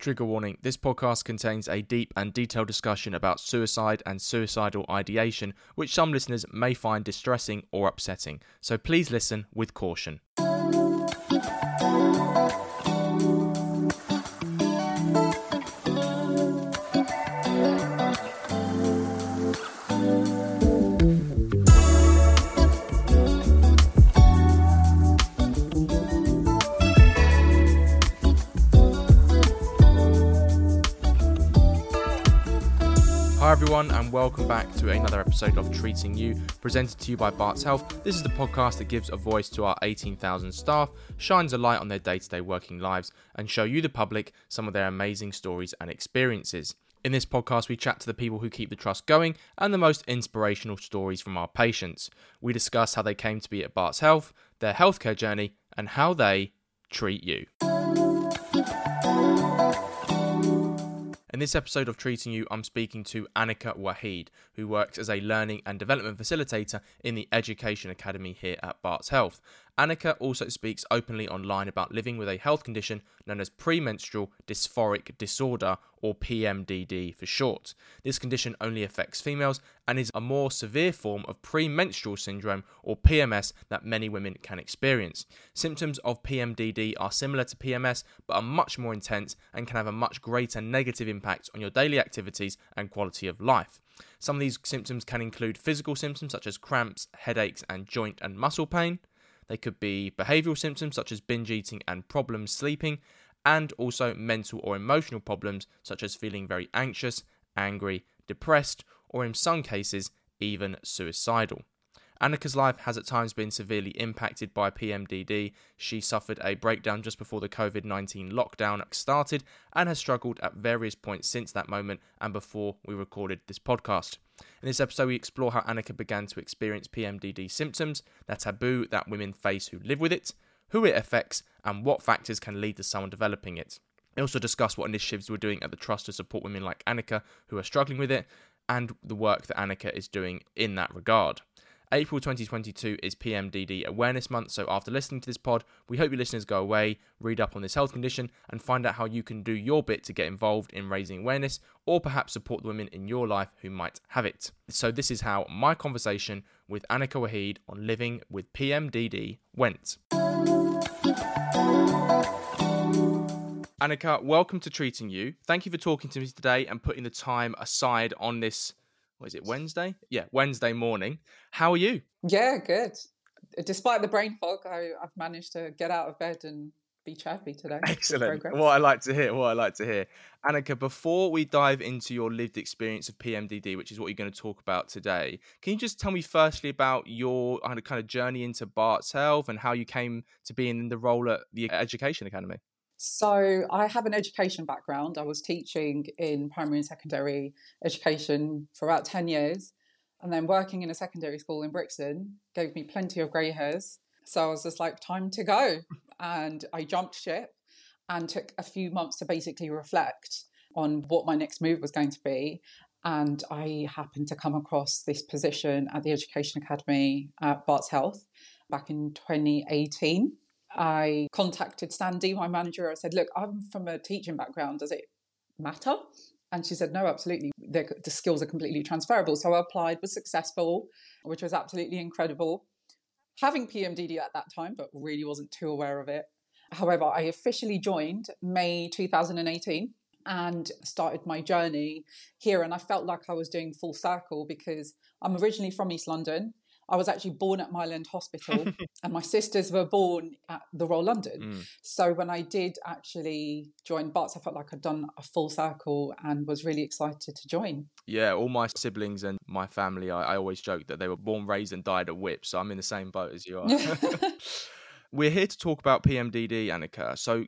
Trigger warning, this podcast contains a deep and detailed discussion about suicide and suicidal ideation, which some listeners may find distressing or upsetting. So please listen with caution. Hi everyone and welcome back to another episode of Treating You, presented to you by Barts Health. This is the podcast that gives a voice to our 18,000 staff, shines a light on their day-to-day working lives and show you the public some of their amazing stories and experiences. In this podcast we chat to the people who keep the trust going and the most inspirational stories from our patients. We discuss how they came to be at Barts Health, their healthcare journey and how they treat you. In this episode of Treating You, I'm speaking to Annika Waheed, who works as a learning and development facilitator in the Education Academy here at Barts Health. Annika also speaks openly online about living with a health condition known as Premenstrual Dysphoric Disorder, or PMDD for short. This condition only affects females and is a more severe form of premenstrual syndrome, or PMS, that many women can experience. Symptoms of PMDD are similar to PMS but are much more intense and can have a much greater negative impact on your daily activities and quality of life. Some of these symptoms can include physical symptoms such as cramps, headaches and joint and muscle pain. They could be behavioural symptoms such as binge eating and problems sleeping, and also mental or emotional problems such as feeling very anxious, angry, depressed, or in some cases, even suicidal. Annika's life has at times been severely impacted by PMDD. She suffered a breakdown just before the Covid-19 lockdown started and has struggled at various points since that moment and before we recorded this podcast. In this episode, we explore how Annika began to experience PMDD symptoms, the taboo that women face who live with it, who it affects, and what factors can lead to someone developing it. We also discuss what initiatives we're doing at the Trust to support women like Annika who are struggling with it, and the work that Annika is doing in that regard. April 2022 is PMDD Awareness Month, so after listening to this pod, we hope you listeners go away, read up on this health condition, and find out how you can do your bit to get involved in raising awareness, or perhaps support the women in your life who might have it. So this is how my conversation with Annika Waheed on living with PMDD went. Annika, welcome to Treating You. Thank you for talking to me today and putting the time aside on this Wednesday? Yeah, Wednesday morning. How are you? Yeah, good. Despite the brain fog, I've managed to get out of bed and be chirpy today. Excellent. What I like to hear. Annika, before we dive into your lived experience of PMDD, which is what you're going to talk about today, can you just tell me firstly about your kind of journey into Barts Health and how you came to be in the role at the Education Academy? So I have an education background. I was teaching in primary and secondary education for about 10 years. And then working in a secondary school in Brixton gave me plenty of grey hairs. So I was just like, time to go. And I jumped ship and took a few months to basically reflect on what my next move was going to be. And I happened to come across this position at the Education Academy at Barts Health back in 2018. I contacted Sandy, my manager. I said, look, I'm from a teaching background. Does it matter? And she said, no, absolutely. The skills are completely transferable. So I applied, was successful, which was absolutely incredible. Having PMDD at that time, but really wasn't too aware of it. However, I officially joined May 2018 and started my journey here. And I felt like I was doing full circle because I'm originally from East London. I was actually born at Myland Hospital and my sisters were born at the Royal London. So when I did actually join Barts, I felt like I'd done a full circle and was really excited to join. Yeah, all my siblings and my family, I always joke that they were born, raised and died at Whip. So I'm in the same boat as you are. We're here to talk about PMDD, Annika. So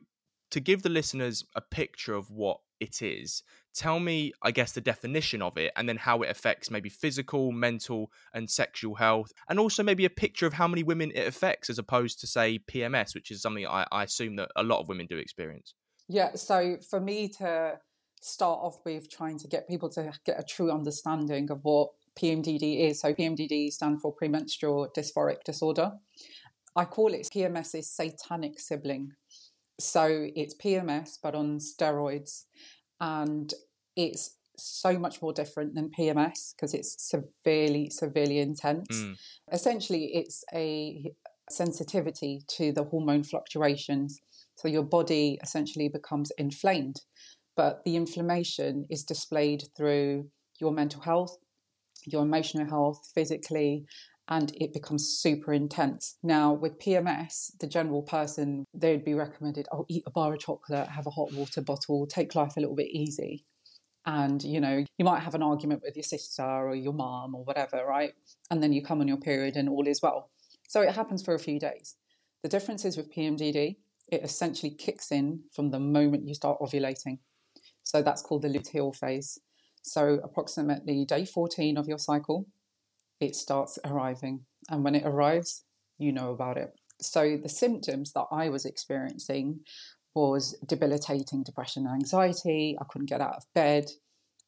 to give the listeners a picture of what it is, tell me, I guess, the definition of it and then how it affects maybe physical, mental and sexual health, and also maybe a picture of how many women it affects as opposed to, say, PMS, which is something I assume that a lot of women do experience. Yeah, so for me to start off with trying to get people to get a true understanding of what PMDD is. So PMDD stands for Premenstrual Dysphoric Disorder. I call it PMS's satanic sibling. So it's PMS, but on steroids. And it's so much more different than PMS because it's severely, severely intense. Mm. Essentially, it's a sensitivity to the hormone fluctuations. So your body essentially becomes inflamed, but the inflammation is displayed through your mental health, your emotional health, physically, and it becomes super intense. Now, with PMS, the general person, they'd be recommended, oh, eat a bar of chocolate, have a hot water bottle, take life a little bit easy. And, you know, you might have an argument with your sister or your mom or whatever, right? And then you come on your period and all is well. So it happens for a few days. The difference is with PMDD, it essentially kicks in from the moment you start ovulating. So that's called the luteal phase. So approximately day 14 of your cycle, it starts arriving. And when it arrives, you know about it. So the symptoms that I was experiencing was debilitating depression and anxiety. I couldn't get out of bed,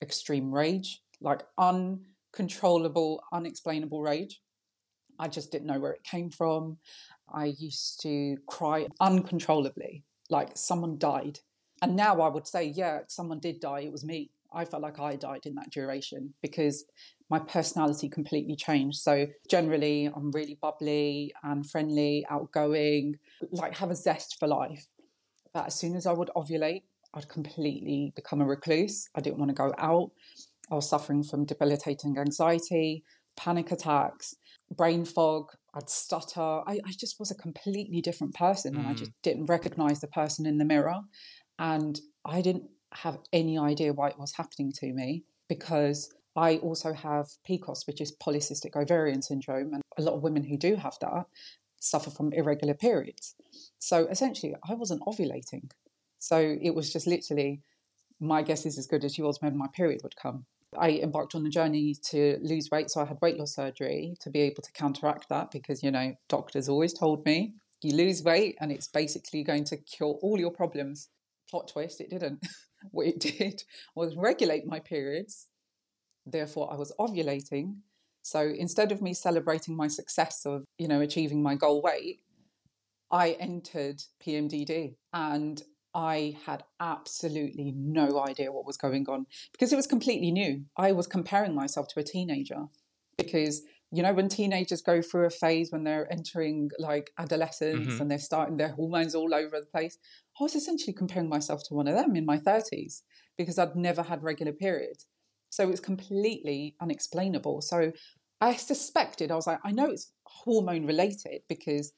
extreme rage, like uncontrollable, unexplainable rage. I just didn't know where it came from. I used to cry uncontrollably, like someone died. And now I would say, yeah, someone did die. It was me. I felt like I died in that duration because my personality completely changed. So generally, I'm really bubbly and friendly, outgoing, like have a zest for life. But as soon as I would ovulate, I'd completely become a recluse. I didn't want to go out. I was suffering from debilitating anxiety, panic attacks, brain fog. I'd stutter. I just was a completely different person, and I just didn't recognize the person in the mirror. And I didn't have any idea why it was happening to me, because I also have PCOS, which is polycystic ovarian syndrome. And a lot of women who do have that suffer from irregular periods. So essentially, I wasn't ovulating. So it was just literally, my guess is as good as yours when my period would come. I embarked on the journey to lose weight. So I had weight loss surgery to be able to counteract that because, you know, doctors always told me you lose weight and it's basically going to cure all your problems. Plot twist, it didn't. What it did was regulate my periods. Therefore, I was ovulating. So instead of me celebrating my success of, you know, achieving my goal weight, I entered PMDD and I had absolutely no idea what was going on because it was completely new. I was comparing myself to a teenager because, you know, when teenagers go through a phase when they're entering like adolescence and they're starting their hormones all over the place, I was essentially comparing myself to one of them in my 30s because I'd never had regular periods. So it was completely unexplainable. So I suspected, I was like, I know it's hormone related because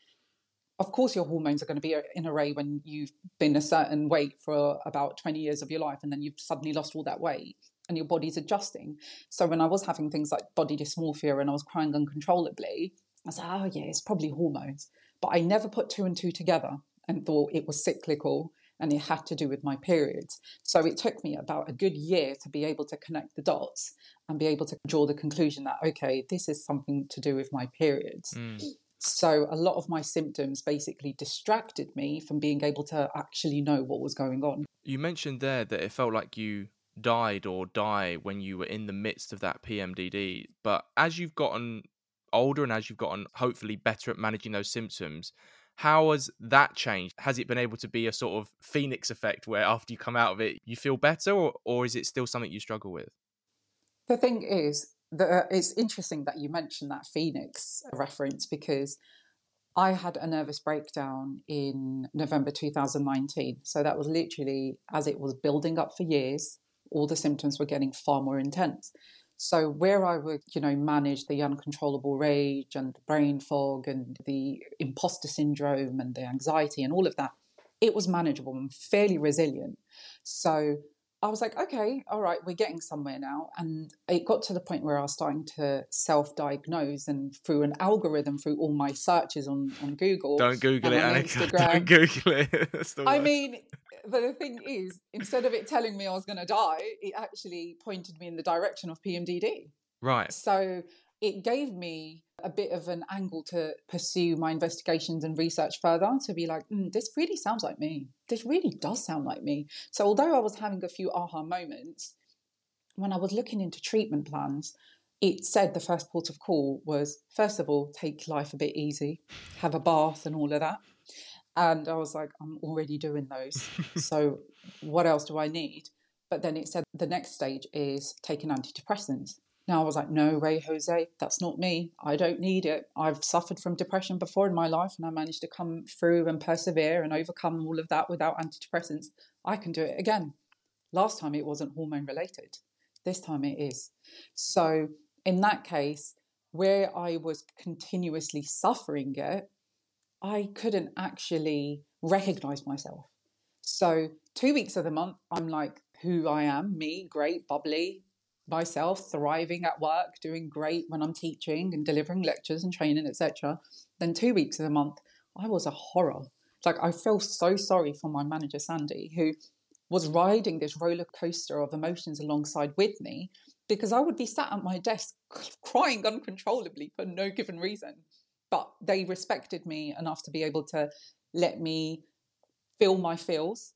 of course your hormones are going to be in array when you've been a certain weight for about 20 years of your life and then you've suddenly lost all that weight and your body's adjusting. So when I was having things like body dysmorphia and I was crying uncontrollably, I was like, oh yeah, it's probably hormones. But I never put two and two together and thought it was cyclical and it had to do with my periods. So it took me about a good year to be able to connect the dots and be able to draw the conclusion that, okay, this is something to do with my periods. Mm. So a lot of my symptoms basically distracted me from being able to actually know what was going on. You mentioned there that it felt like you died or die when you were in the midst of that PMDD. But as you've gotten older and as you've gotten hopefully better at managing those symptoms, how has that changed? Has it been able to be a sort of phoenix effect where after you come out of it, you feel better, or is it still something you struggle with? The thing is, it's interesting that you mentioned that Phoenix reference because I had a nervous breakdown in November 2019. So that was literally as it was building up for years, all the symptoms were getting far more intense. So where I would, you know, manage the uncontrollable rage and the brain fog and the imposter syndrome and the anxiety and all of that, it was manageable and fairly resilient. So I was like, okay, all right, we're getting somewhere now. And it got to the point where I was starting to self-diagnose and through an algorithm, through all my searches on Google. Don't Google it, Annika. Don't Google it. I mean, the thing is, instead of it telling me I was going to die, it actually pointed me in the direction of PMDD. Right. So it gave me a bit of an angle to pursue my investigations and research further to be like, this really sounds like me. This really does sound like me. So although I was having a few aha moments, when I was looking into treatment plans, it said the first port of call was, first of all, take life a bit easy, have a bath and all of that. And I was like, I'm already doing those. So what else do I need? But then it said the next stage is taking antidepressants. Now I was like, no way, Jose, that's not me. I don't need it. I've suffered from depression before in my life and I managed to come through and persevere and overcome all of that without antidepressants. I can do it again. Last time it wasn't hormone related. This time it is. So in that case, where I was continuously suffering it, I couldn't actually recognize myself. So 2 weeks of the month, I'm like who I am, me, great, bubbly, myself, thriving at work, doing great when I'm teaching and delivering lectures and training, etc. Then 2 weeks of the month, I was a horror. Like I feel so sorry for my manager, Sandy, who was riding this roller coaster of emotions alongside with me, because I would be sat at my desk crying uncontrollably for no given reason. But they respected me enough to be able to let me feel my feels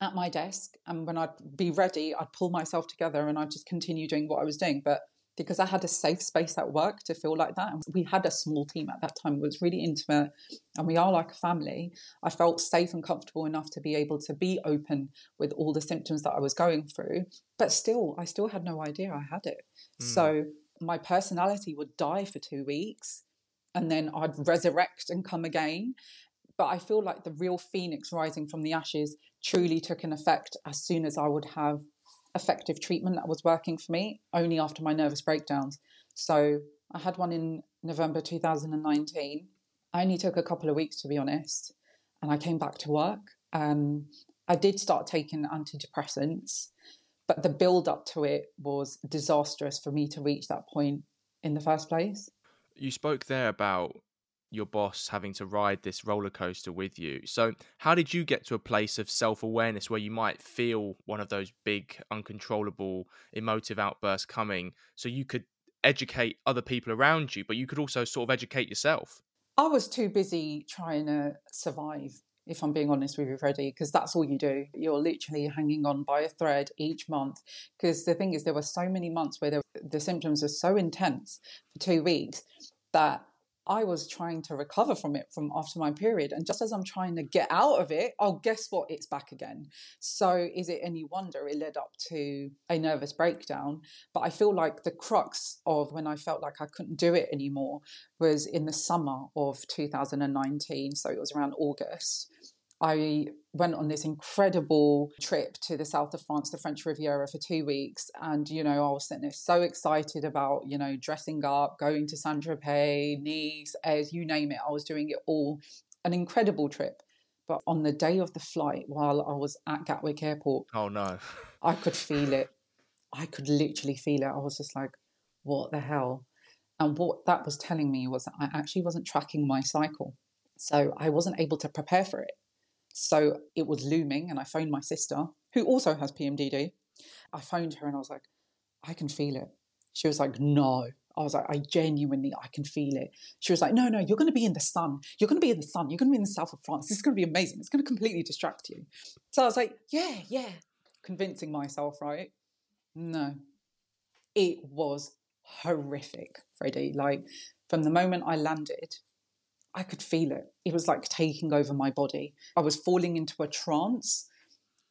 at my desk. And when I'd be ready, I'd pull myself together and I'd just continue doing what I was doing. But because I had a safe space at work to feel like that, and we had a small team at that time, it was really intimate and we are like a family, I felt safe and comfortable enough to be able to be open with all the symptoms that I was going through. But still, I still had no idea I had it. So my personality would die for 2 weeks and then I'd resurrect and come again. But I feel like the real phoenix rising from the ashes truly took an effect as soon as I would have effective treatment that was working for me, only after my nervous breakdowns. So I had one in November 2019. I only took a couple of weeks, to be honest, and I came back to work. I did start taking antidepressants, but the build up to it was disastrous for me to reach that point in the first place. You spoke there about your boss having to ride this roller coaster with you. So how did you get to a place of self-awareness where you might feel one of those big, uncontrollable, emotive outbursts coming, so you could educate other people around you, but you could also sort of educate yourself? I was too busy trying to survive, if I'm being honest with you, Freddie, because that's all you do. You're literally hanging on by a thread each month. Because the thing is, there were so many months where the symptoms were so intense for 2 weeks that I was trying to recover from it from after my period. And just as I'm trying to get out of it, oh, guess what? It's back again. So is it any wonder it led up to a nervous breakdown? But I feel like the crux of when I felt like I couldn't do it anymore was in the summer of 2019. So it was around August. I went on this incredible trip to the south of France, the French Riviera, for 2 weeks. And, you know, I was sitting there so excited about, you know, dressing up, going to Saint-Tropez, Nice, as you name it. I was doing it all. An incredible trip. But on the day of the flight, while I was at Gatwick Airport, oh no, I could feel it. I could literally feel it. I was just like, what the hell? And what that was telling me was that I actually wasn't tracking my cycle. So I wasn't able to prepare for it. So it was looming, and I phoned my sister, who also has PMDD. I phoned her and I was like, I can feel it. She was like, no. I was like, I can feel it. She was like, no, you're going to be in the sun. You're going to be in the sun. You're going to be in the south of France. This is going to be amazing. It's going to completely distract you. So I was like, yeah. Convincing myself, right? No. It was horrific, Freddie. Like, from the moment I landed, I could feel it. It was like taking over my body. I was falling into a trance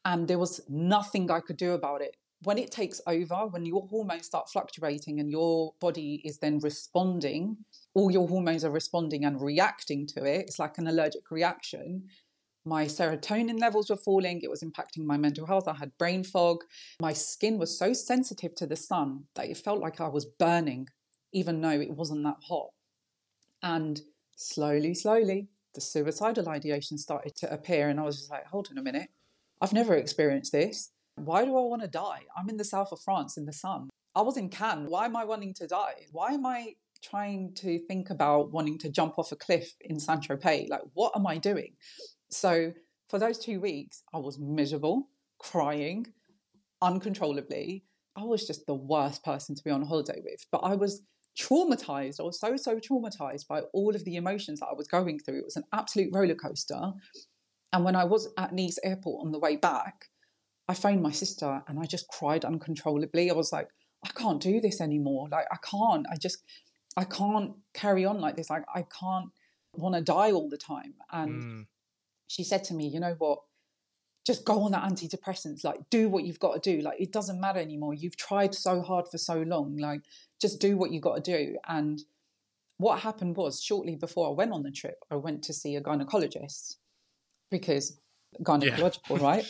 and there was nothing I could do about it. When it takes over, when your hormones start fluctuating and your body is then responding, all your hormones are responding and reacting to it. It's like an allergic reaction. My serotonin levels were falling. It was impacting my mental health. I had brain fog. My skin was so sensitive to the sun that it felt like I was burning, even though it wasn't that hot. And slowly, the suicidal ideation started to appear. And I was just like, hold on a minute. I've never experienced this. Why do I want to die? I'm in the south of France in the sun. I was in Cannes. Why am I wanting to die? Why am I trying to think about wanting to jump off a cliff in Saint-Tropez? Like, what am I doing? So for those 2 weeks, I was miserable, crying uncontrollably. I was just the worst person to be on holiday with. But I was traumatized. I was so traumatized by all of the emotions that I was going through. It was an absolute roller coaster. And when I was at Nice Airport on the way back, I phoned my sister and I just cried uncontrollably. I was like, I can't do this anymore. Like, I can't carry on like this. Like, I can't want to die all the time. And she said to me, you know what, just go on the antidepressants, like do what you've got to do. Like, it doesn't matter anymore. You've tried so hard for so long, like just do what you've got to do. And what happened was, shortly before I went on the trip, I went to see a gynecologist, because gynecological, right?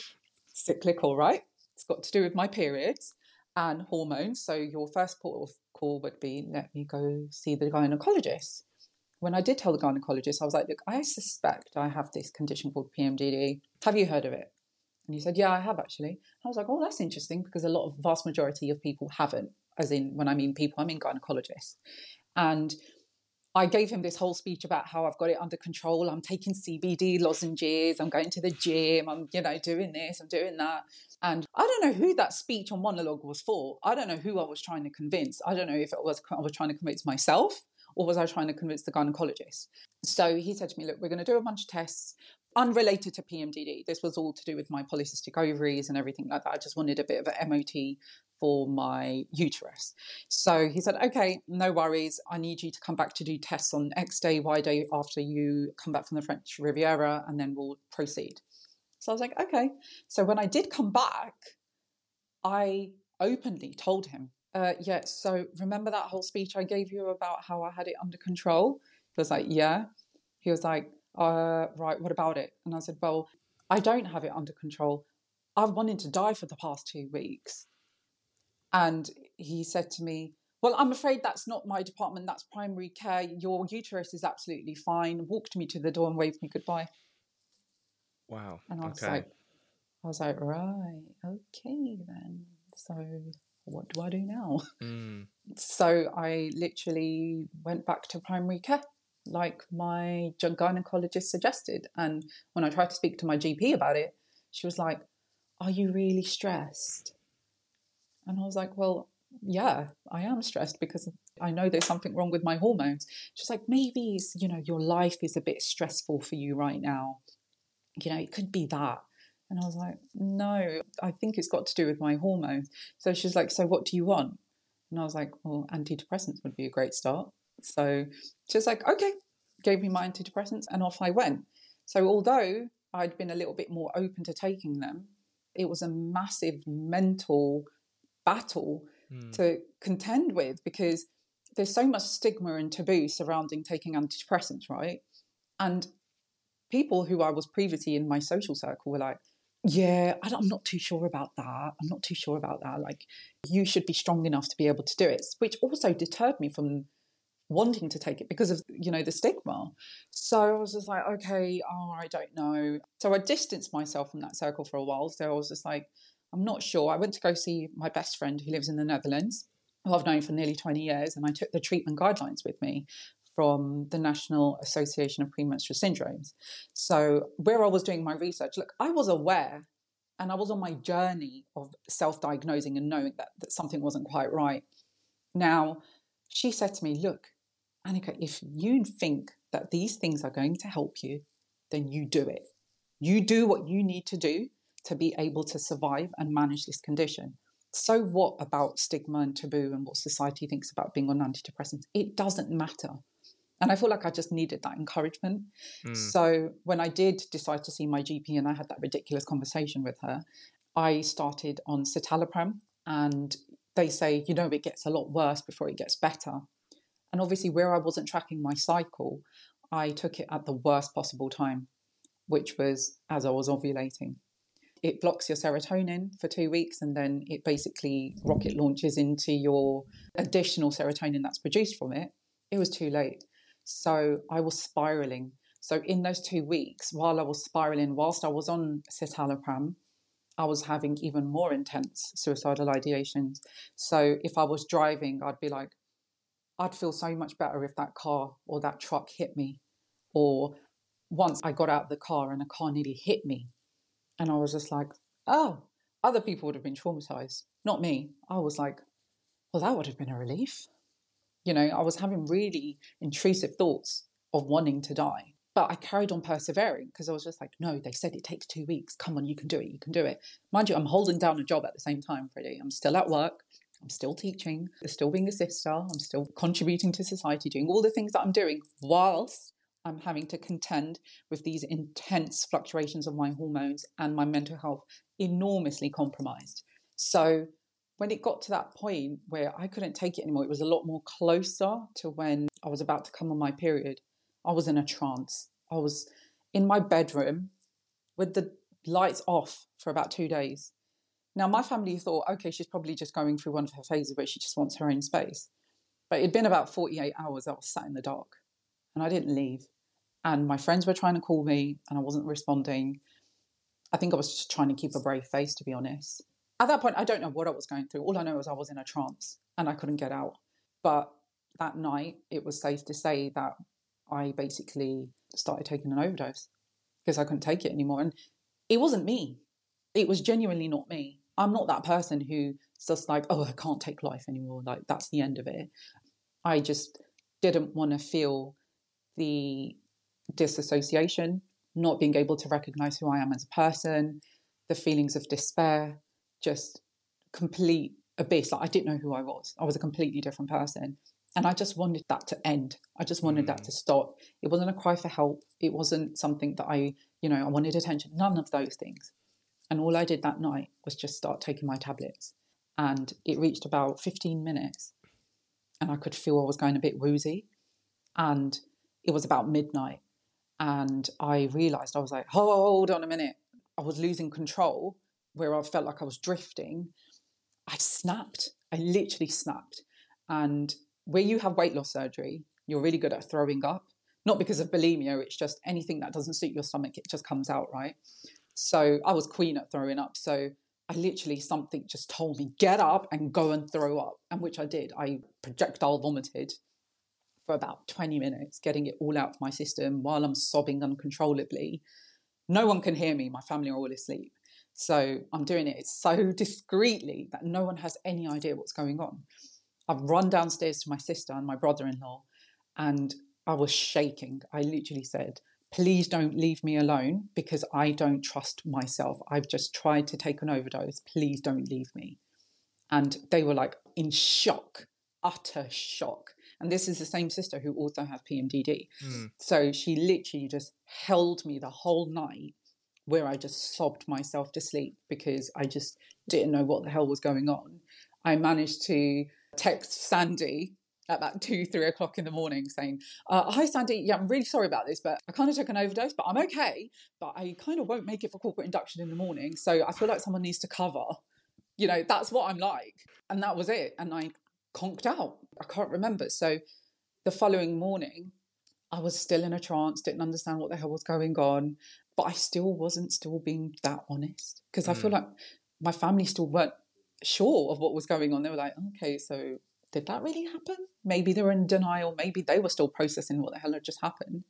Cyclical, right? It's got to do with my periods and hormones. So your first port of call would be, let me go see the gynecologist. When I did tell the gynecologist, I was like, look, I suspect I have this condition called PMDD. Have you heard of it? And he said, yeah, I have actually. I was like, oh, that's interesting, because a lot of vast majority of people haven't, as in, when I mean people, I mean gynecologists. And I gave him this whole speech about how I've got it under control. I'm taking CBD lozenges. I'm going to the gym. I'm, you know, doing this. I'm doing that. And I don't know who that speech or monologue was for. I don't know who I was trying to convince. I don't know if I was trying to convince myself, or was I trying to convince the gynecologist? So he said to me, look, we're going to do a bunch of tests unrelated to PMDD. This was all to do with my polycystic ovaries and everything like that. I just wanted a bit of an MOT for my uterus. So he said, okay, no worries. I need you to come back to do tests on X day, Y day after you come back from the French Riviera, and then we'll proceed. So I was like, okay. So when I did come back, I openly told him, yeah, so remember that whole speech I gave you about how I had it under control? He was like, yeah. He was like, right, what about it? And I said, well, I don't have it under control. I've wanted to die for the past 2 weeks. And he said to me, well, I'm afraid that's not my department. That's primary care. Your uterus is absolutely fine. Walked me to the door and waved me goodbye. Wow. And I was like, right, okay then. So what do I do now? Mm. So I literally went back to primary care, like my gynecologist suggested. And when I tried to speak to my GP about it, she was like, are you really stressed? And I was like, well, yeah, I am stressed because I know there's something wrong with my hormones. She's like, maybe it's, you know, your life is a bit stressful for you right now. You know, it could be that. And I was like, no, I think it's got to do with my hormones. So she's like, so what do you want? And I was like, well, antidepressants would be a great start. So she's like, okay, gave me my antidepressants and off I went. So although I'd been a little bit more open to taking them, it was a massive mental battle to contend with, because there's so much stigma and taboo surrounding taking antidepressants, right? And people who I was previously in my social circle were like, yeah, I'm not too sure about that. I'm not too sure about that. Like, you should be strong enough to be able to do it, which also deterred me from wanting to take it because of, you know, the stigma. So I was just like, okay, oh, I don't know. So I distanced myself from that circle for a while. So I was just like, I'm not sure. I went to go see my best friend who lives in the Netherlands, who I've known for nearly 20 years, and I took the treatment guidelines with me from the National Association of Premenstrual Syndromes. So where I was doing my research, look, I was aware and I was on my journey of self-diagnosing and knowing that something wasn't quite right. Now, she said to me, look, Annika, if you think that these things are going to help you, then you do it. You do what you need to do to be able to survive and manage this condition. So what about stigma and taboo and what society thinks about being on antidepressants? It doesn't matter. And I feel like I just needed that encouragement. Mm. So when I did decide to see my GP and I had that ridiculous conversation with her, I started on citalopram, and they say, you know, it gets a lot worse before it gets better. And obviously where I wasn't tracking my cycle, I took it at the worst possible time, which was as I was ovulating. It blocks your serotonin for 2 weeks, and then it basically rocket launches into your additional serotonin that's produced from it. It was too late. So I was spiraling. So in those 2 weeks, while I was spiraling, whilst I was on citalopram, I was having even more intense suicidal ideations. So if I was driving, I'd be like, I'd feel so much better if that car or that truck hit me. Or once I got out of the car and a car nearly hit me. And I was just like, oh, other people would have been traumatized, not me. I was like, well, that would have been a relief. You know, I was having really intrusive thoughts of wanting to die. But I carried on persevering because I was just like, no, they said it takes 2 weeks. Come on, you can do it. You can do it. Mind you, I'm holding down a job at the same time, Freddie. I'm still at work. I'm still teaching. I'm still being a sister. I'm still contributing to society, doing all the things that I'm doing whilst I'm having to contend with these intense fluctuations of my hormones and my mental health enormously compromised. So when it got to that point where I couldn't take it anymore, it was a lot more closer to when I was about to come on my period. I was in a trance. I was in my bedroom with the lights off for about 2 days. Now, my family thought, okay, she's probably just going through one of her phases, but she just wants her own space. But it'd been about 48 hours I was sat in the dark and I didn't leave. And my friends were trying to call me and I wasn't responding. I think I was just trying to keep a brave face, to be honest. At that point, I don't know what I was going through. All I know was I was in a trance and I couldn't get out. But that night, it was safe to say that I basically started taking an overdose because I couldn't take it anymore. And it wasn't me. It was genuinely not me. I'm not that person who's just like, oh, I can't take life anymore. Like, that's the end of it. I just didn't want to feel the disassociation, not being able to recognise who I am as a person, the feelings of despair, just complete abyss. Like, I didn't know who I was. I was a completely different person. And I just wanted that to end. I just wanted that to stop. It wasn't a cry for help. It wasn't something that I wanted attention. None of those things. And all I did that night was just start taking my tablets. And it reached about 15 minutes. And I could feel I was going a bit woozy. And it was about midnight. And I realised, I was like, hold on a minute. I was losing control where I felt like I was drifting. I snapped. I literally snapped. And where you have weight loss surgery, you're really good at throwing up. Not because of bulimia. It's just anything that doesn't suit your stomach, it just comes out, right? So I was queen at throwing up. So I literally, something just told me, get up and go and throw up. And which I did. I projectile vomited for about 20 minutes, getting it all out of my system while I'm sobbing uncontrollably. No one can hear me. My family are all asleep. So I'm doing it so discreetly that no one has any idea what's going on. I've run downstairs to my sister and my brother-in-law and I was shaking. I literally said, please don't leave me alone because I don't trust myself. I've just tried to take an overdose. Please don't leave me. And they were like in shock, utter shock. And this is the same sister who also has PMDD. Mm. So she literally just held me the whole night where I just sobbed myself to sleep because I just didn't know what the hell was going on. I managed to text Sandy at about 3 o'clock in the morning saying, hi Sandy, yeah, I'm really sorry about this, but I kind of took an overdose, but I'm okay, but I kind of won't make it for corporate induction in the morning, so I feel like someone needs to cover. You know, that's what I'm like. And that was it. And I conked out. I can't remember. So the following morning, I was still in a trance, didn't understand what the hell was going on, but I still wasn't still being that honest because I feel like my family still weren't sure of what was going on. They were like, okay, so did that really happen? Maybe they were in denial. Maybe they were still processing what the hell had just happened.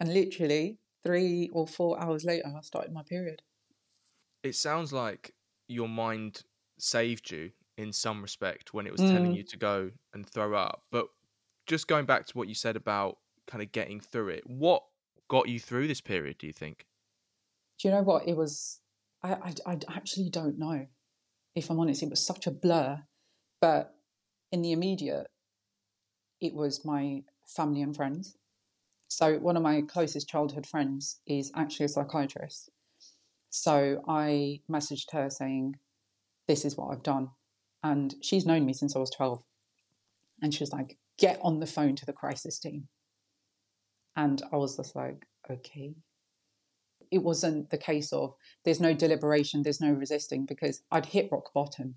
And literally 3 or 4 hours later, I started my period. It sounds like your mind saved you in some respect when it was telling you to go and throw up. But just going back to what you said about kind of getting through it, what got you through this period, do you think? Do you know what? It was, I actually don't know. If I'm honest, it was such a blur. But in the immediate, it was my family and friends. So one of my closest childhood friends is actually a psychiatrist. So I messaged her saying, this is what I've done. And she's known me since I was 12. And she was like, get on the phone to the crisis team. And I was just like, okay. It wasn't the case of there's no deliberation, there's no resisting, because I'd hit rock bottom.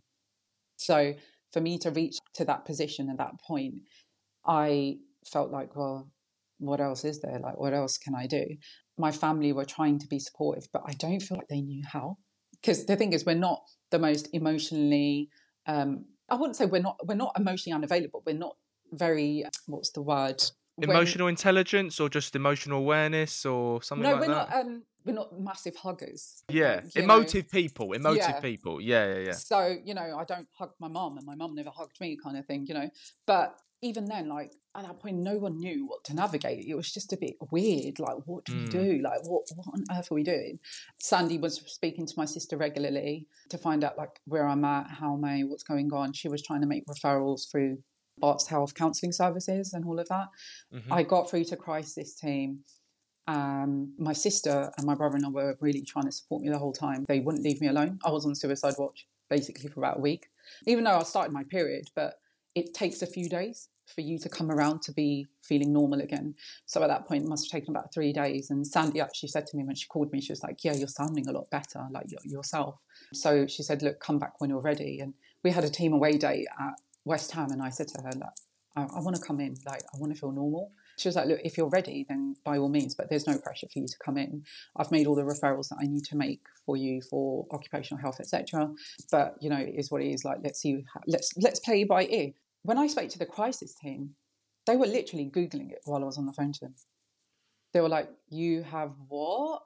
So for me to reach to that position at that point, I felt like, well, what else is there? Like, what else can I do? My family were trying to be supportive, but I don't feel like they knew how. Because the thing is, we're not the most emotionally, I wouldn't say we're not emotionally unavailable. We're not very, what's the word? Emotional intelligence or just emotional awareness or something like that? No, we're not massive huggers. Yeah, emotive people. Yeah. So, I don't hug my mum and my mum never hugged me kind of thing, But even then, like, at that point, no one knew what to navigate. It was just a bit weird. Like, what do we do? Like, what on earth are we doing? Sandy was speaking to my sister regularly to find out, like, where I'm at, how am I, what's going on. She was trying to make referrals through Barts Health counselling services and all of that. Mm-hmm. I got through to crisis team. My sister and my brother-in-law were really trying to support me the whole time. They wouldn't leave me alone. I was on suicide watch basically for about a week, even though I started my period, but it takes a few days for you to come around to be feeling normal again. So at that point, it must have taken about 3 days. And Sandy actually said to me when she called me, she was like, yeah, you're sounding a lot better, like yourself. So she said, look, come back when you're ready. And we had a team away day at West Ham. And I said to her, look, I want to come in, like, I want to feel normal. She was like, look, if you're ready, then by all means, but there's no pressure for you to come in. I've made all the referrals that I need to make for you for occupational health, etc. But, you know, it is what it is. Like, let's see, let's play by ear. When I spoke to the crisis team, they were literally Googling it while I was on the phone to them. They were like, you have what?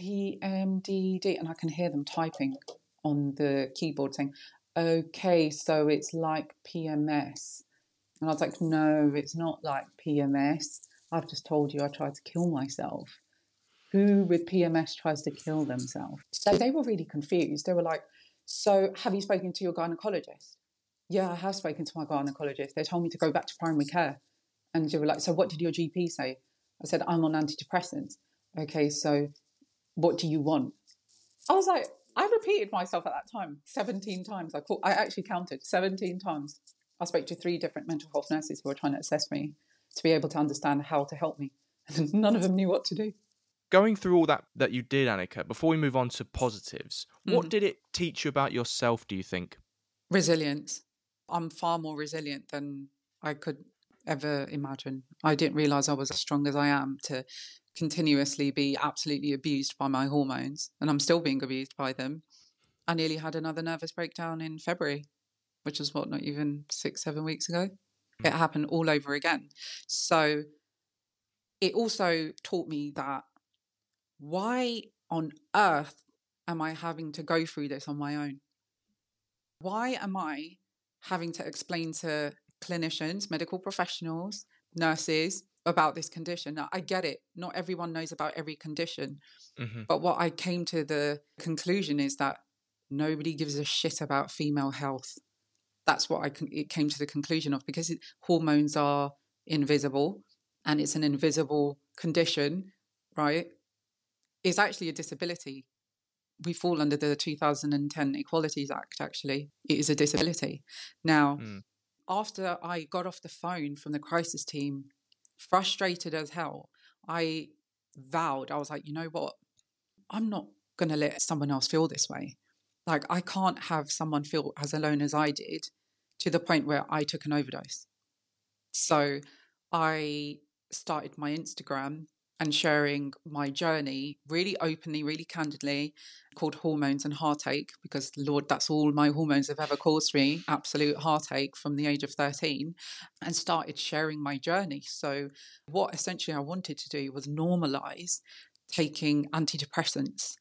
PMDD. And I can hear them typing on the keyboard saying, okay, so it's like PMS. And I was like, no, it's not like PMS. I've just told you I tried to kill myself. Who with PMS tries to kill themselves? So they were really confused. They were like, so have you spoken to your gynecologist? Yeah, I have spoken to my gynecologist. They told me to go back to primary care. And they were like, so what did your GP say? I said, I'm on antidepressants. Okay, so what do you want? I was like, I repeated myself at that time 17 times. I actually counted 17 times. I spoke to 3 different mental health nurses who were trying to assess me to be able to understand how to help me. And none of them knew what to do. Going through all that you did, Annika, before we move on to positives, what did it teach you about yourself, do you think? Resilience. I'm far more resilient than I could ever imagine. I didn't realise I was as strong as I am to continuously be absolutely abused by my hormones. And I'm still being abused by them. I nearly had another nervous breakdown in February, which was what, not even 6-7 weeks ago. It happened all over again. So it also taught me that why on earth am I having to go through this on my own? Why am I having to explain to clinicians, medical professionals, nurses about this condition? Now, I get it. Not everyone knows about every condition. Mm-hmm. But what I came to the conclusion is that nobody gives a shit about female health. That's what it came to the conclusion of, because hormones are invisible and it's an invisible condition, right? It's actually a disability. We fall under the 2010 Equalities Act, actually. It is a disability. Now, after I got off the phone from the crisis team, frustrated as hell, I vowed, I was like, you know what? I'm not going to let someone else feel this way. Like, I can't have someone feel as alone as I did to the point where I took an overdose. So I started my Instagram and sharing my journey really openly, really candidly, called Hormones and Heartache, because, Lord, that's all my hormones have ever caused me, absolute heartache from the age of 13, and started sharing my journey. So what essentially I wanted to do was normalise taking antidepressants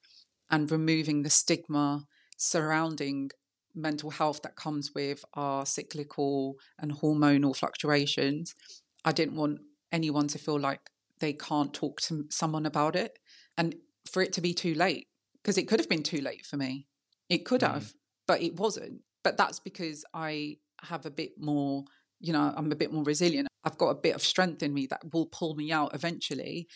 and removing the stigma surrounding mental health that comes with our cyclical and hormonal fluctuations. I didn't want anyone to feel like they can't talk to someone about it and for it to be too late, because it could have been too late for me. It could have, but it wasn't. But that's because I have a bit more, you know, I'm a bit more resilient. I've got a bit of strength in me that will pull me out eventually.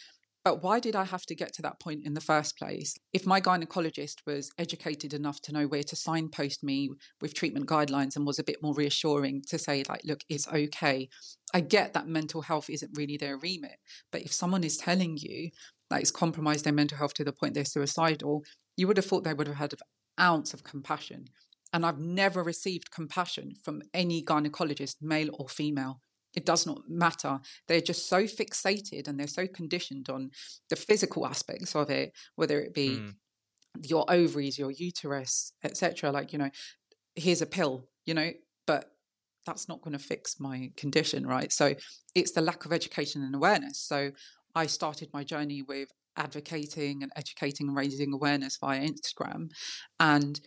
But why did I have to get to that point in the first place? If my gynecologist was educated enough to know where to signpost me with treatment guidelines and was a bit more reassuring to say, like, look, it's okay. I get that mental health isn't really their remit. But if someone is telling you that it's compromised their mental health to the point they're suicidal, you would have thought they would have had an ounce of compassion. And I've never received compassion from any gynecologist, male or female. It does not matter. They're just so fixated and they're so conditioned on the physical aspects of it, whether it be your ovaries, your uterus, etc. Like, you know, here's a pill, you know, but that's not going to fix my condition, right? So it's the lack of education and awareness. So I started my journey with advocating and educating and raising awareness via Instagram. And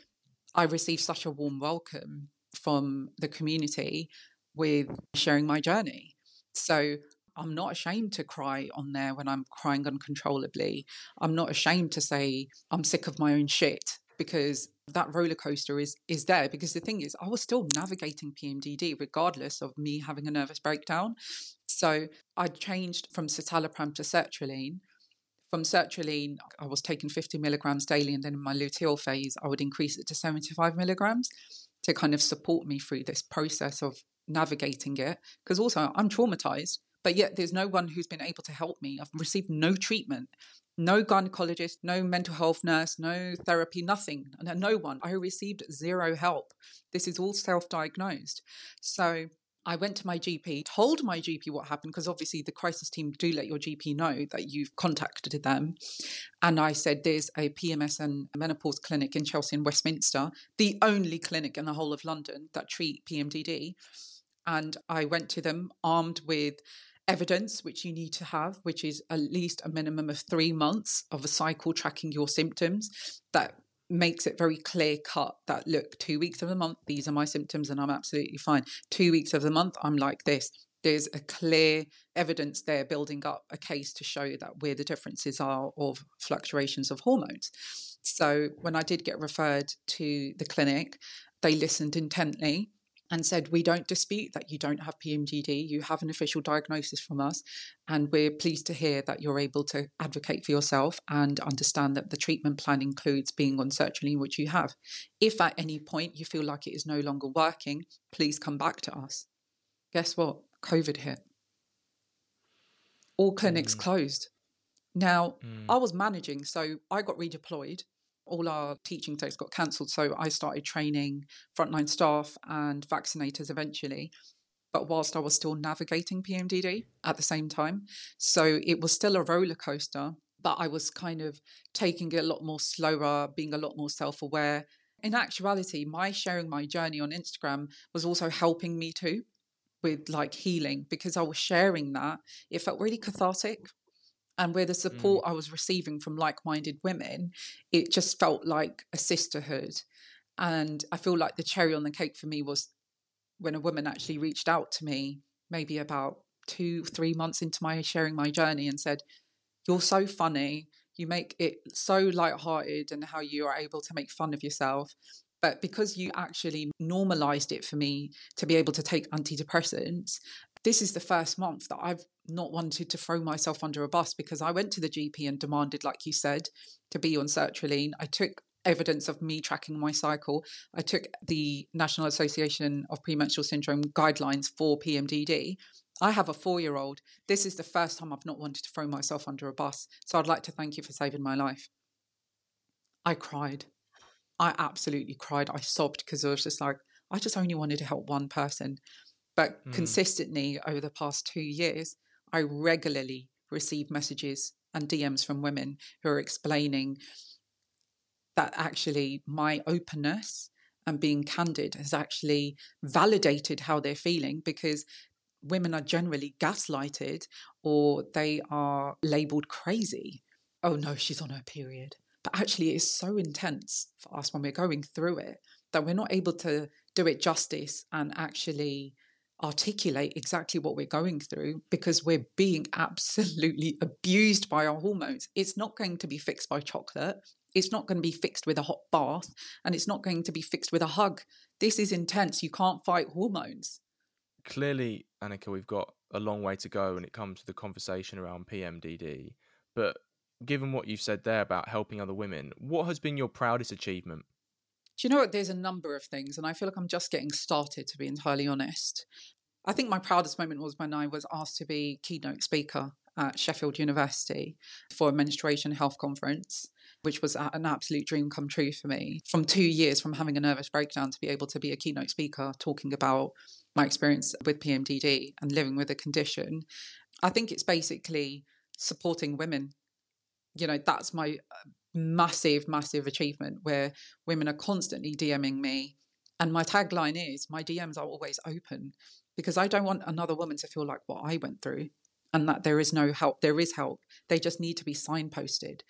I received such a warm welcome from the community with sharing my journey. So I'm not ashamed to cry on there when I'm crying uncontrollably. I'm not ashamed to say I'm sick of my own shit because that roller coaster is there. Because the thing is, I was still navigating PMDD regardless of me having a nervous breakdown. So I changed from citalopram to sertraline. From sertraline, I was taking 50 milligrams daily, and then in my luteal phase, I would increase it to 75 milligrams to kind of support me through this process of navigating it. Because also I'm traumatized, but yet there's no one who's been able to help me. I've received no treatment, no gynecologist, no mental health nurse, no therapy, nothing, no one. I received zero help. This is all self-diagnosed. So I went to my GP, told my GP what happened, because obviously the crisis team do let your GP know that you've contacted them. And I said, there's a PMS and menopause clinic in Chelsea and Westminster, the only clinic in the whole of London that treat PMDD. And I went to them armed with evidence, which you need to have, which is at least a minimum of 3 months of a cycle tracking your symptoms that makes it very clear cut that, look, 2 weeks of the month, these are my symptoms and I'm absolutely fine. 2 weeks of the month, I'm like this. There's a clear evidence there building up a case to show that where the differences are of fluctuations of hormones. So when I did get referred to the clinic, they listened intently and said, we don't dispute that you don't have PMDD. You have an official diagnosis from us, and we're pleased to hear that you're able to advocate for yourself and understand that the treatment plan includes being on sertraline, which you have. If at any point you feel like it is no longer working, please come back to us. Guess what? COVID hit. All clinics closed. Now, I was managing, so I got redeployed. All our teaching days got cancelled, so I started training frontline staff and vaccinators eventually, but whilst I was still navigating PMDD at the same time. So it was still a roller coaster, but I was kind of taking it a lot more slower, being a lot more self-aware. In actuality, my sharing my journey on Instagram was also helping me too with like healing, because I was sharing that. It felt really cathartic. And where the support I was receiving from like-minded women, it just felt like a sisterhood. And I feel like the cherry on the cake for me was when a woman actually reached out to me, maybe about 2-3 months into my sharing my journey, and said, you're so funny. You make it so lighthearted, and how you are able to make fun of yourself. But because you actually normalized it for me to be able to take antidepressants, this is the first month that I've not wanted to throw myself under a bus, because I went to the GP and demanded, like you said, to be on sertraline. I took evidence of me tracking my cycle. I took the National Association for Premenstrual Syndromes guidelines for PMDD. I have a 4-year-old. This is the first time I've not wanted to throw myself under a bus. So I'd like to thank you for saving my life. I cried. I absolutely cried. I sobbed, because I was just like, I just only wanted to help one person. But consistently over the past 2 years, I regularly receive messages and DMs from women who are explaining that actually my openness and being candid has actually validated how they're feeling, because women are generally gaslighted or they are labelled crazy. Oh no, she's on her period. But actually it is so intense for us when we're going through it that we're not able to do it justice and actually articulate exactly what we're going through, because we're being absolutely abused by our hormones. It's not going to be fixed by chocolate. It's not going to be fixed with a hot bath, and it's not going to be fixed with a hug. This is intense. You can't fight hormones. Clearly, Annika, we've got a long way to go when it comes to the conversation around PMDD. But given what you've said there about helping other women, what has been your proudest achievement? Do you know what? There's a number of things, and I feel like I'm just getting started, to be entirely honest. I think my proudest moment was when I was asked to be keynote speaker at Sheffield University for a menstruation health conference, which was an absolute dream come true for me. From 2 years from having a nervous breakdown to be able to be a keynote speaker talking about my experience with PMDD and living with the condition. I think it's basically supporting women. You know, that's my massive achievement, where women are constantly DMing me, and my tagline is my DMs are always open, because I don't want another woman to feel like what I went through and that there is no help. There is help. They just need to be signposted.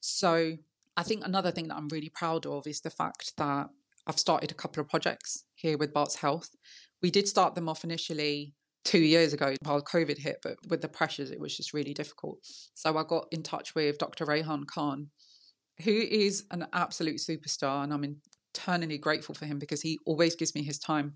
So I think another thing that I'm really proud of is the fact that I've started a couple of projects here with Barts Health. We did start them off initially 2 years ago while COVID hit, but with the pressures it was just really difficult. So I got in touch with Dr. Rehan Khan who is an absolute superstar, and I'm eternally grateful for him because he always gives me his time.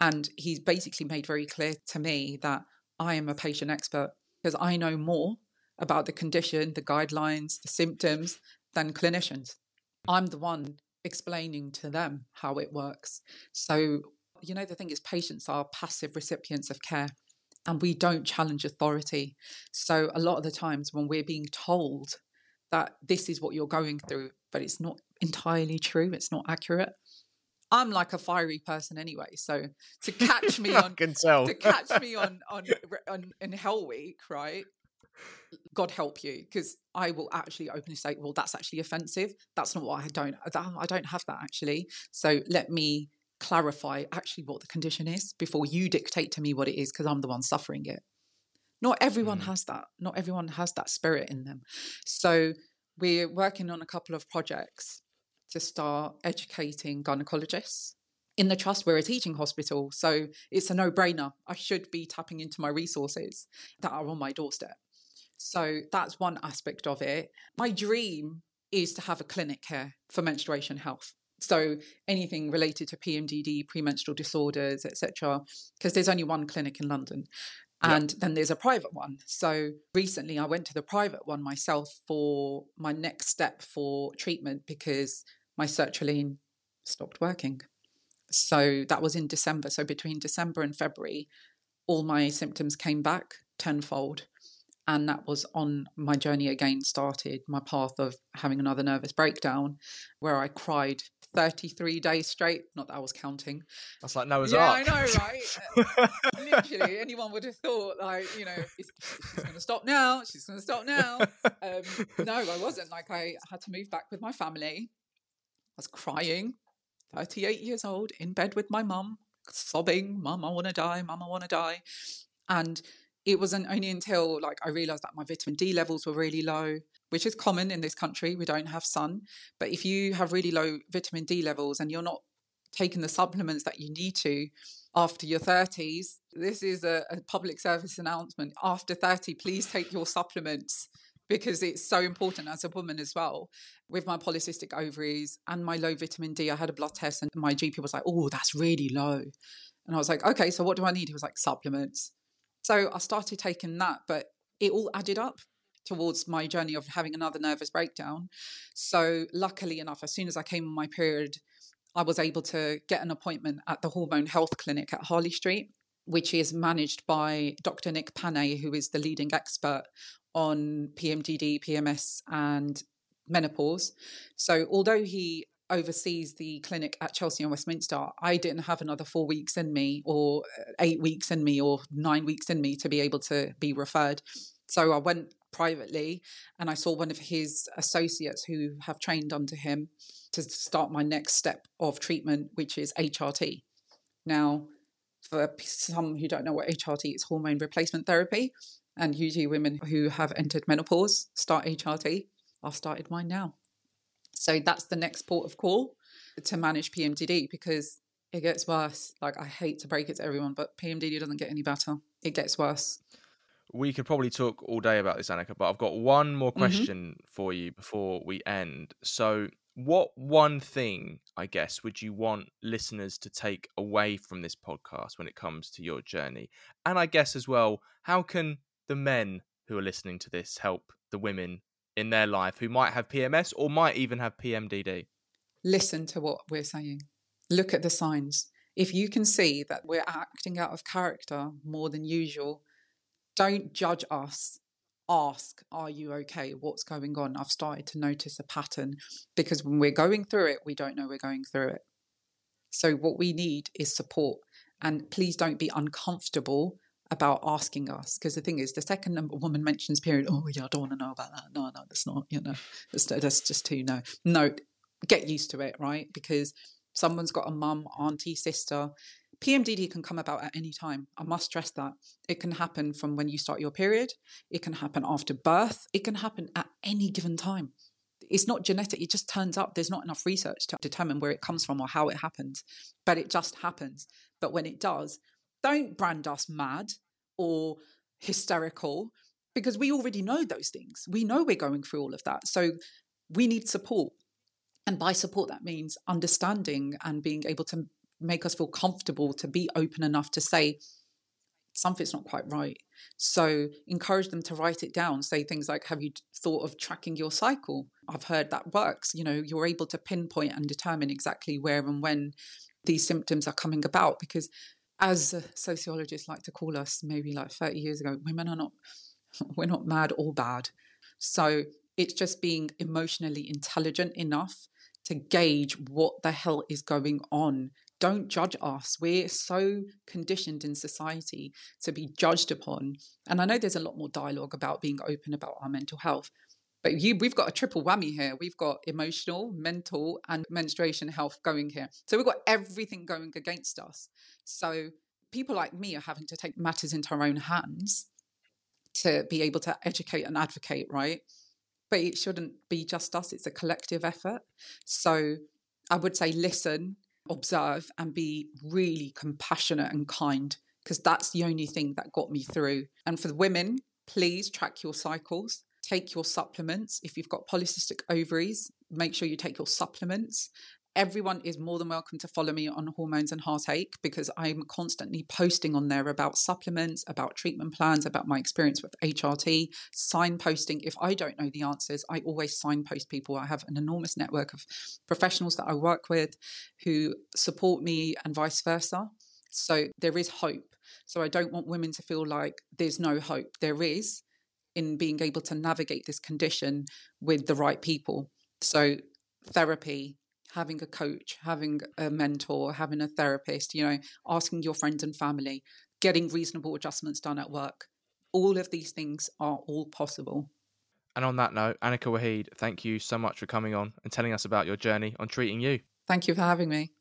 And he's basically made very clear to me that I am a patient expert because I know more about the condition, the guidelines, the symptoms than clinicians. I'm the one explaining to them how it works. So, you know, the thing is, patients are passive recipients of care and we don't challenge authority. So a lot of the times when we're being told that this is what you're going through, but it's not entirely true, it's not accurate. I'm like a fiery person anyway, so to catch me on Hell Week, right? God help you, because I will actually openly say, well, that's actually offensive. That's not what I don't have that actually. So let me clarify actually what the condition is before you dictate to me what it is, because I'm the one suffering it. Not everyone has that. Not everyone has that spirit in them. So we're working on a couple of projects to start educating gynecologists. In the trust, we're a teaching hospital, so it's a no-brainer. I should be tapping into my resources that are on my doorstep. So that's one aspect of it. My dream is to have a clinic here for menstruation health. So anything related to PMDD, premenstrual disorders, etc., because there's only one clinic in London. And then there's a private one. So recently I went to the private one myself for my next step for treatment because my sertraline stopped working. So that was in December. So between December and February, all my symptoms came back tenfold. And that was on my journey again, started my path of having another nervous breakdown where I cried 33 days straight. Not that I was counting. That's like Noah's Ark. Yeah, I know, right? Literally, anyone would have thought, like, you know, she's going to stop now. She's going to stop now. No, I wasn't. Like, I had to move back with my family. I was crying, 38 years old, in bed with my mum, sobbing, Mum, I want to die. Mum, I want to die. And it wasn't only until like I realised that my vitamin D levels were really low, which is common in this country. We don't have sun. But if you have really low vitamin D levels and you're not taking the supplements that you need to after your 30s, this is a public service announcement. After 30, please take your supplements because it's so important as a woman as well. With my polycystic ovaries and my low vitamin D, I had a blood test and my GP was like, oh, that's really low. And I was like, okay, so what do I need? He was like, supplements. So I started taking that, but it all added up towards my journey of having another nervous breakdown. So luckily enough, as soon as I came on my period, I was able to get an appointment at the Hormone Health Clinic at Harley Street, which is managed by Dr Nick Panay, who is the leading expert on PMDD, PMS and menopause. So although he oversees the clinic at Chelsea and Westminster, I didn't have another 4 weeks in me or 8 weeks in me or 9 weeks in me to be able to be referred. So I went privately and I saw one of his associates who have trained under him to start my next step of treatment, which is HRT. Now, for some who don't know what HRT is, hormone replacement therapy, and usually women who have entered menopause start HRT. I've started mine now. So that's the next port of call to manage PMDD because it gets worse. Like, I hate to break it to everyone, but PMDD doesn't get any better. It gets worse. We could probably talk all day about this, Annika, but I've got one more question for you before we end. So what one thing, I guess, would you want listeners to take away from this podcast when it comes to your journey? And I guess as well, how can the men who are listening to this help the women in their life who might have PMS or might even have PMDD? Listen to what we're saying. Look at the signs. If you can see that we're acting out of character more than usual, don't judge us. Ask, are you okay? What's going on? I've started to notice a pattern because when we're going through it, we don't know we're going through it. So what we need is support. And please don't be uncomfortable about asking us, because the thing is, the second a woman mentions period, oh yeah, I don't want to know about that. No, that's not, you know, that's just too no. No, get used to it, right? Because someone's got a mum, auntie, sister. PMDD can come about at any time. I must stress that. It can happen from when you start your period. It can happen after birth. It can happen at any given time. It's not genetic. It just turns up. There's not enough research to determine where it comes from or how it happens, but it just happens. But when it does, don't brand us mad or hysterical because we already know those things. We know we're going through all of that. So we need support. And by support, that means understanding and being able to make us feel comfortable to be open enough to say, something's not quite right. So encourage them to write it down. Say things like, have you thought of tracking your cycle? I've heard that works. You know, you're able to pinpoint and determine exactly where and when these symptoms are coming about. Because as sociologists like to call us, maybe like 30 years ago, women are not, we're not mad or bad. So it's just being emotionally intelligent enough to gauge what the hell is going on. Don't judge us. We're so conditioned in society to be judged upon. And I know there's a lot more dialogue about being open about our mental health, but we've got a triple whammy here. We've got emotional, mental, and menstruation health going here. So we've got everything going against us. So people like me are having to take matters into our own hands to be able to educate and advocate, right? But it shouldn't be just us. It's a collective effort. So I would say listen, observe, and be really compassionate and kind, because that's the only thing that got me through. And for the women, please track your cycles, take your supplements. If you've got polycystic ovaries, make sure you take your supplements. Everyone is more than welcome to follow me on Hormones and Heartache, because I'm constantly posting on there about supplements, about treatment plans, about my experience with HRT, signposting. If I don't know the answers, I always signpost people. I have an enormous network of professionals that I work with who support me and vice versa. So there is hope. So I don't want women to feel like there's no hope. There is, in being able to navigate this condition with the right people. So therapy, having a coach, having a mentor, having a therapist, you know, asking your friends and family, getting reasonable adjustments done at work. All of these things are all possible. And on that note, Annika Waheed, thank you so much for coming on and telling us about your journey on Treating You. Thank you for having me.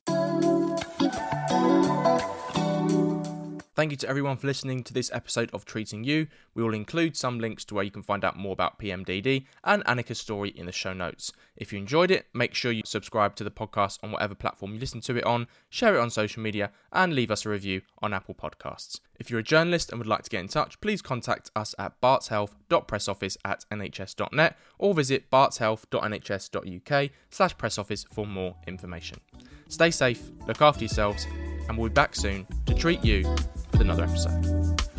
Thank you to everyone for listening to this episode of Treating You. We will include some links to where you can find out more about PMDD and Annika's story in the show notes. If you enjoyed it, make sure you subscribe to the podcast on whatever platform you listen to it on, share it on social media, and leave us a review on Apple Podcasts. If you're a journalist and would like to get in touch, please contact us at bartshealth.pressoffice@nhs.net or visit bartshealth.nhs.uk/pressoffice for more information. Stay safe, look after yourselves, and we'll be back soon to treat you with another episode.